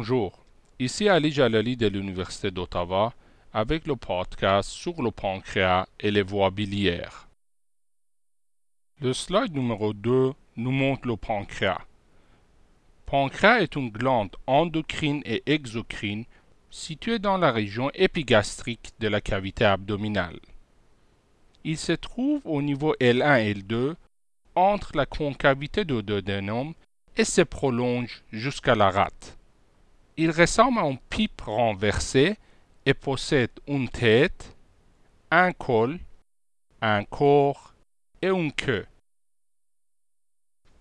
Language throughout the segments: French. Bonjour, ici Ali Jalali de l'Université d'Ottawa avec le podcast sur le pancréas et les voies biliaires. Le slide numéro 2 nous montre le pancréas. Pancréas est une glande endocrine et exocrine située dans la région épigastrique de la cavité abdominale. Il se trouve au niveau L1 et L2 entre la concavité de l'duodénum et se prolonge jusqu'à la rate. Il ressemble à une pipe renversée et possède une tête, un col, un corps et une queue.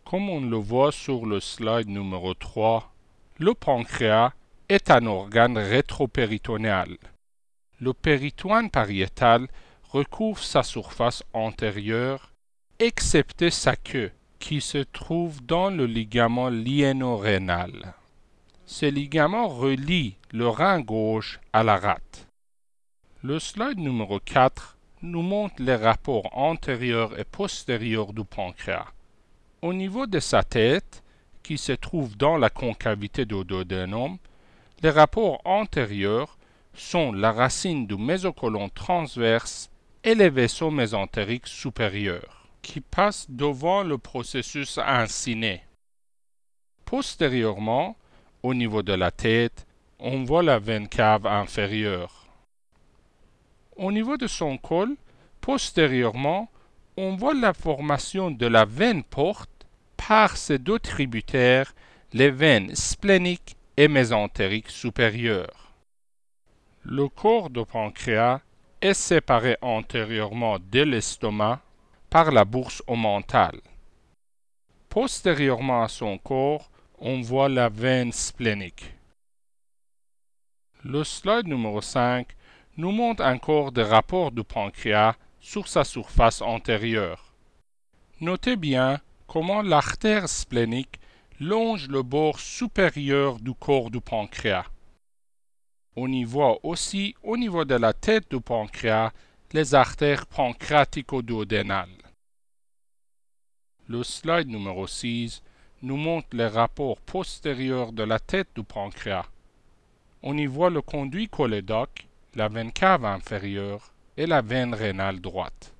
Comme on le voit sur le slide numéro 3, le pancréas est un organe rétropéritonéal. Le péritoine pariétal recouvre sa surface antérieure, excepté sa queue, qui se trouve dans le ligament liéno-rénal. Ce ligament relie le rein gauche à la rate. Le slide numéro 4 nous montre les rapports antérieurs et postérieurs du pancréas. Au niveau de sa tête, qui se trouve dans la concavité du duodénum, les rapports antérieurs sont la racine du mésocolon transverse et les vaisseaux mésentériques supérieurs, qui passent devant le processus inciné. Postérieurement, au niveau de la tête, on voit la veine cave inférieure. Au niveau de son col, postérieurement, on voit la formation de la veine porte par ses deux tributaires, les veines spléniques et mésentériques supérieures. Le corps du pancréas est séparé antérieurement de l'estomac par la bourse omentale. Postérieurement à son corps, on voit la veine splénique. Le slide numéro 5 nous montre encore des rapports du pancréas sur sa surface antérieure. Notez bien comment l'artère splénique longe le bord supérieur du corps du pancréas. On y voit aussi, au niveau de la tête du pancréas, les artères pancréatico-duodénales. Le slide numéro 6 nous montre les rapports postérieurs de la tête du pancréas. On y voit le conduit cholédoque, la veine cave inférieure et la veine rénale droite.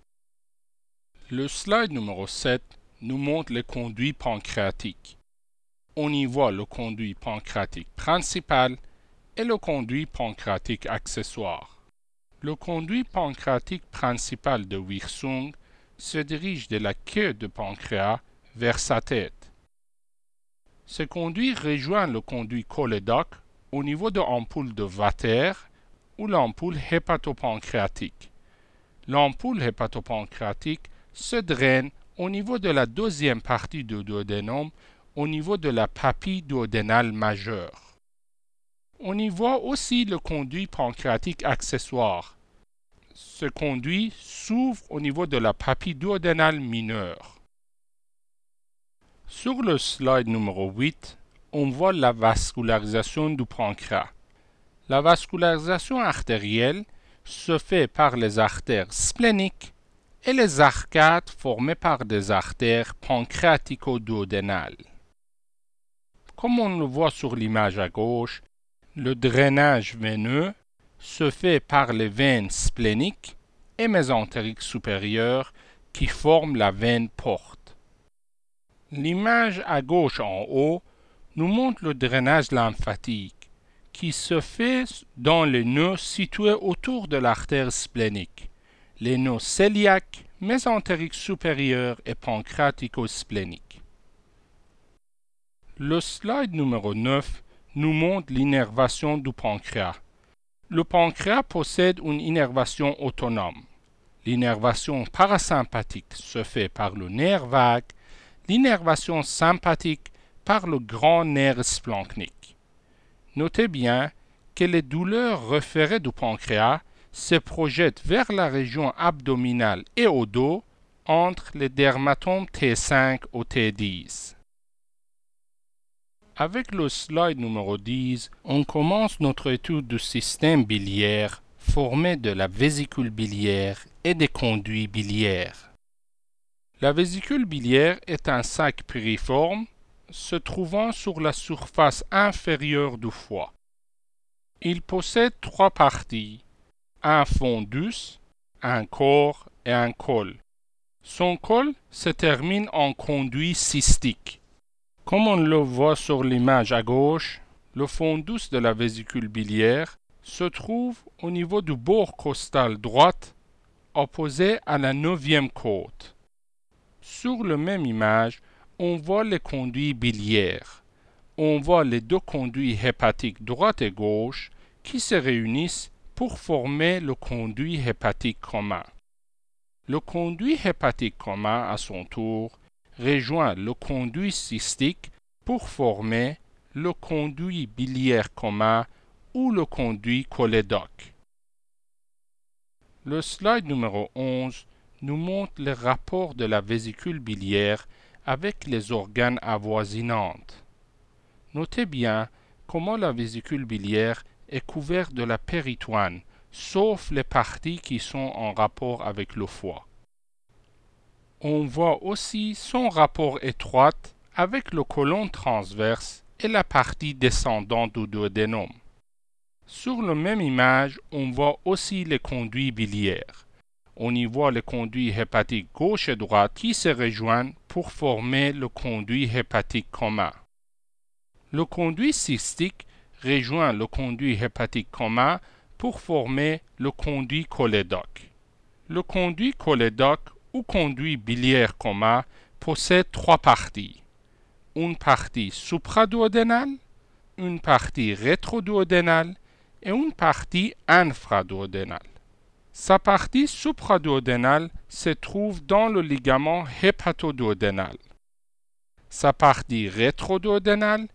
Le slide numéro 7 nous montre les conduits pancréatiques. On y voit le conduit pancréatique principal et le conduit pancréatique accessoire. Le conduit pancréatique principal de Wirsung se dirige de la queue du pancréas vers sa tête. Ce conduit rejoint le conduit cholédoque au niveau de l'ampoule de Vater ou l'ampoule hépatopancréatique. L'ampoule hépatopancréatique se draine au niveau de la deuxième partie du duodénum, au niveau de la papille duodénale majeure. On y voit aussi le conduit pancréatique accessoire. Ce conduit s'ouvre au niveau de la papille duodénale mineure. Sur le slide numéro 8, on voit la vascularisation du pancréas. La vascularisation artérielle se fait par les artères spléniques et les arcades formées par des artères pancréatico-duodénales. Comme on le voit sur l'image à gauche, le drainage veineux se fait par les veines spléniques et mésentériques supérieures qui forment la veine porte. L'image à gauche en haut nous montre le drainage lymphatique qui se fait dans les nœuds situés autour de l'artère splénique, les nœuds cœliaques, mésentériques supérieurs et pancréatico-spléniques. Le slide numéro 9 nous montre l'innervation du pancréas. Le pancréas possède une innervation autonome. L'innervation parasympathique se fait par le nerf vague, l'innervation sympathique par le grand nerf splanchnique. Notez bien que les douleurs référées du pancréas se projettent vers la région abdominale et au dos entre les dermatomes T5 au T10. Avec le slide numéro 10, on commence notre étude du système biliaire formé de la vésicule biliaire et des conduits biliaires. La vésicule biliaire est un sac piriforme se trouvant sur la surface inférieure du foie. Il possède trois parties, un fondus, un corps et un col. Son col se termine en conduit cystique. Comme on le voit sur l'image à gauche, le fondus de la vésicule biliaire se trouve au niveau du bord costal droit, opposé à la 9e côte. Sur la même image, on voit les conduits biliaires. On voit les deux conduits hépatiques droite et gauche qui se réunissent pour former le conduit hépatique commun. Le conduit hépatique commun, à son tour, rejoint le conduit cystique pour former le conduit biliaire commun ou le conduit cholédoque. Le slide numéro 11 nous montre le rapport de la vésicule biliaire avec les organes avoisinantes. Notez bien comment la vésicule biliaire est couverte de la péritoine, sauf les parties qui sont en rapport avec le foie. On voit aussi son rapport étroit avec le côlon transverse et la partie descendante du duodénum. Sur la même image, on voit aussi les conduits biliaires. On y voit les conduits hépatiques gauche et droite qui se rejoignent pour former le conduit hépatique commun. Le conduit cystique rejoint le conduit hépatique commun pour former le conduit cholédoque. Le conduit cholédoque ou conduit biliaire commun possède trois parties. Une partie supraduodénale, une partie rétroduodénale et une partie infraduodénale. Sa partie supraduodénale se trouve dans le ligament hépatoduodénal. Sa partie rétroduodénale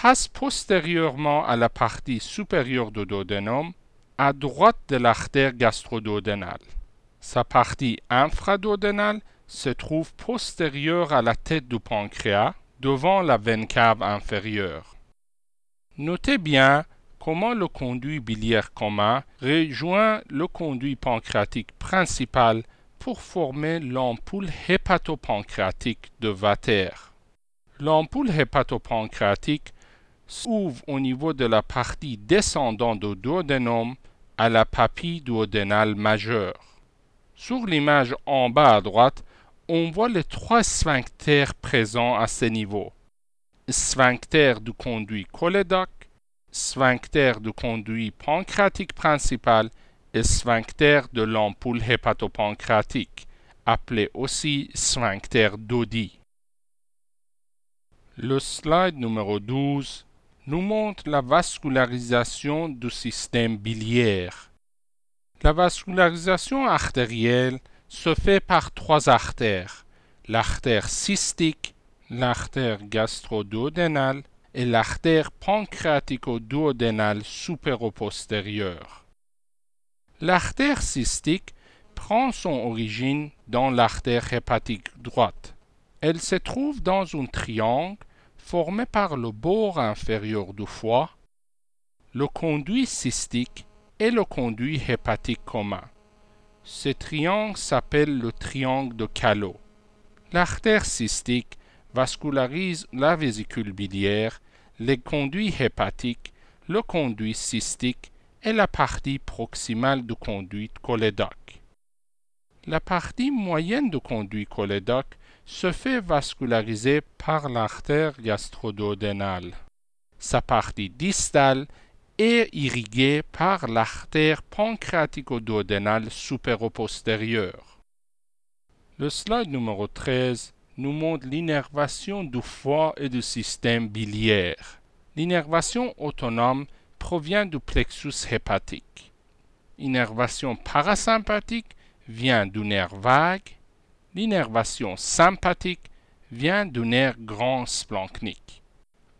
passe postérieurement à la partie supérieure du duodénum, à droite de l'artère gastroduodénale. Sa partie infraduodénale se trouve postérieure à la tête du pancréas, devant la veine cave inférieure. Notez bien comment le conduit biliaire commun rejoint le conduit pancréatique principal pour former l'ampoule hépatopancréatique de Vater. L'ampoule hépatopancréatique s'ouvre au niveau de la partie descendante du duodénum à la papille duodénale majeure. Sur l'image en bas à droite, on voit les trois sphincters présents à ce niveau. Sphincter du conduit cholédoque, sphincter du conduit pancréatique principal et sphincter de l'ampoule hépatopancréatique, appelé aussi sphincter d'Oddi. Le slide numéro 12 nous montre la vascularisation du système biliaire. La vascularisation artérielle se fait par trois artères, l'artère cystique, l'artère gastroduodénale et l'artère pancréatico-duodénale supéro-postérieure. L'artère cystique prend son origine dans l'artère hépatique droite. Elle se trouve dans un triangle formé par le bord inférieur du foie, le conduit cystique et le conduit hépatique commun. Ce triangle s'appelle le triangle de Calot. L'artère cystique vascularise la vésicule biliaire, les conduits hépatiques, le conduit cystique et la partie proximale du conduit cholédoque. La partie moyenne du conduit cholédoque se fait vasculariser par l'artère gastroduodénale. Sa partie distale est irriguée par l'artère pancréatico-duodénale supéro-postérieure. Le slide numéro 13 nous montre l'innervation du foie et du système biliaire. L'innervation autonome provient du plexus hépatique. L'innervation parasympathique vient du nerf vague. L'innervation sympathique vient du nerf grand splanchnique.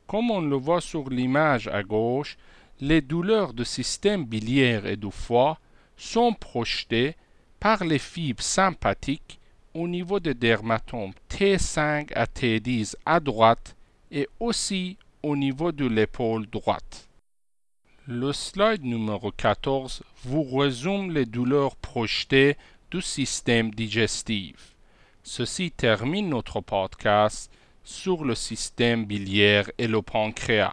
Comme on le voit sur l'image à gauche, les douleurs du système biliaire et du foie sont projetées par les fibres sympathiques au niveau des dermatomes T5 à T10 à droite et aussi au niveau de l'épaule droite. Le slide numéro 14 vous résume les douleurs projetées du système digestif. Ceci termine notre podcast sur le système biliaire et le pancréas.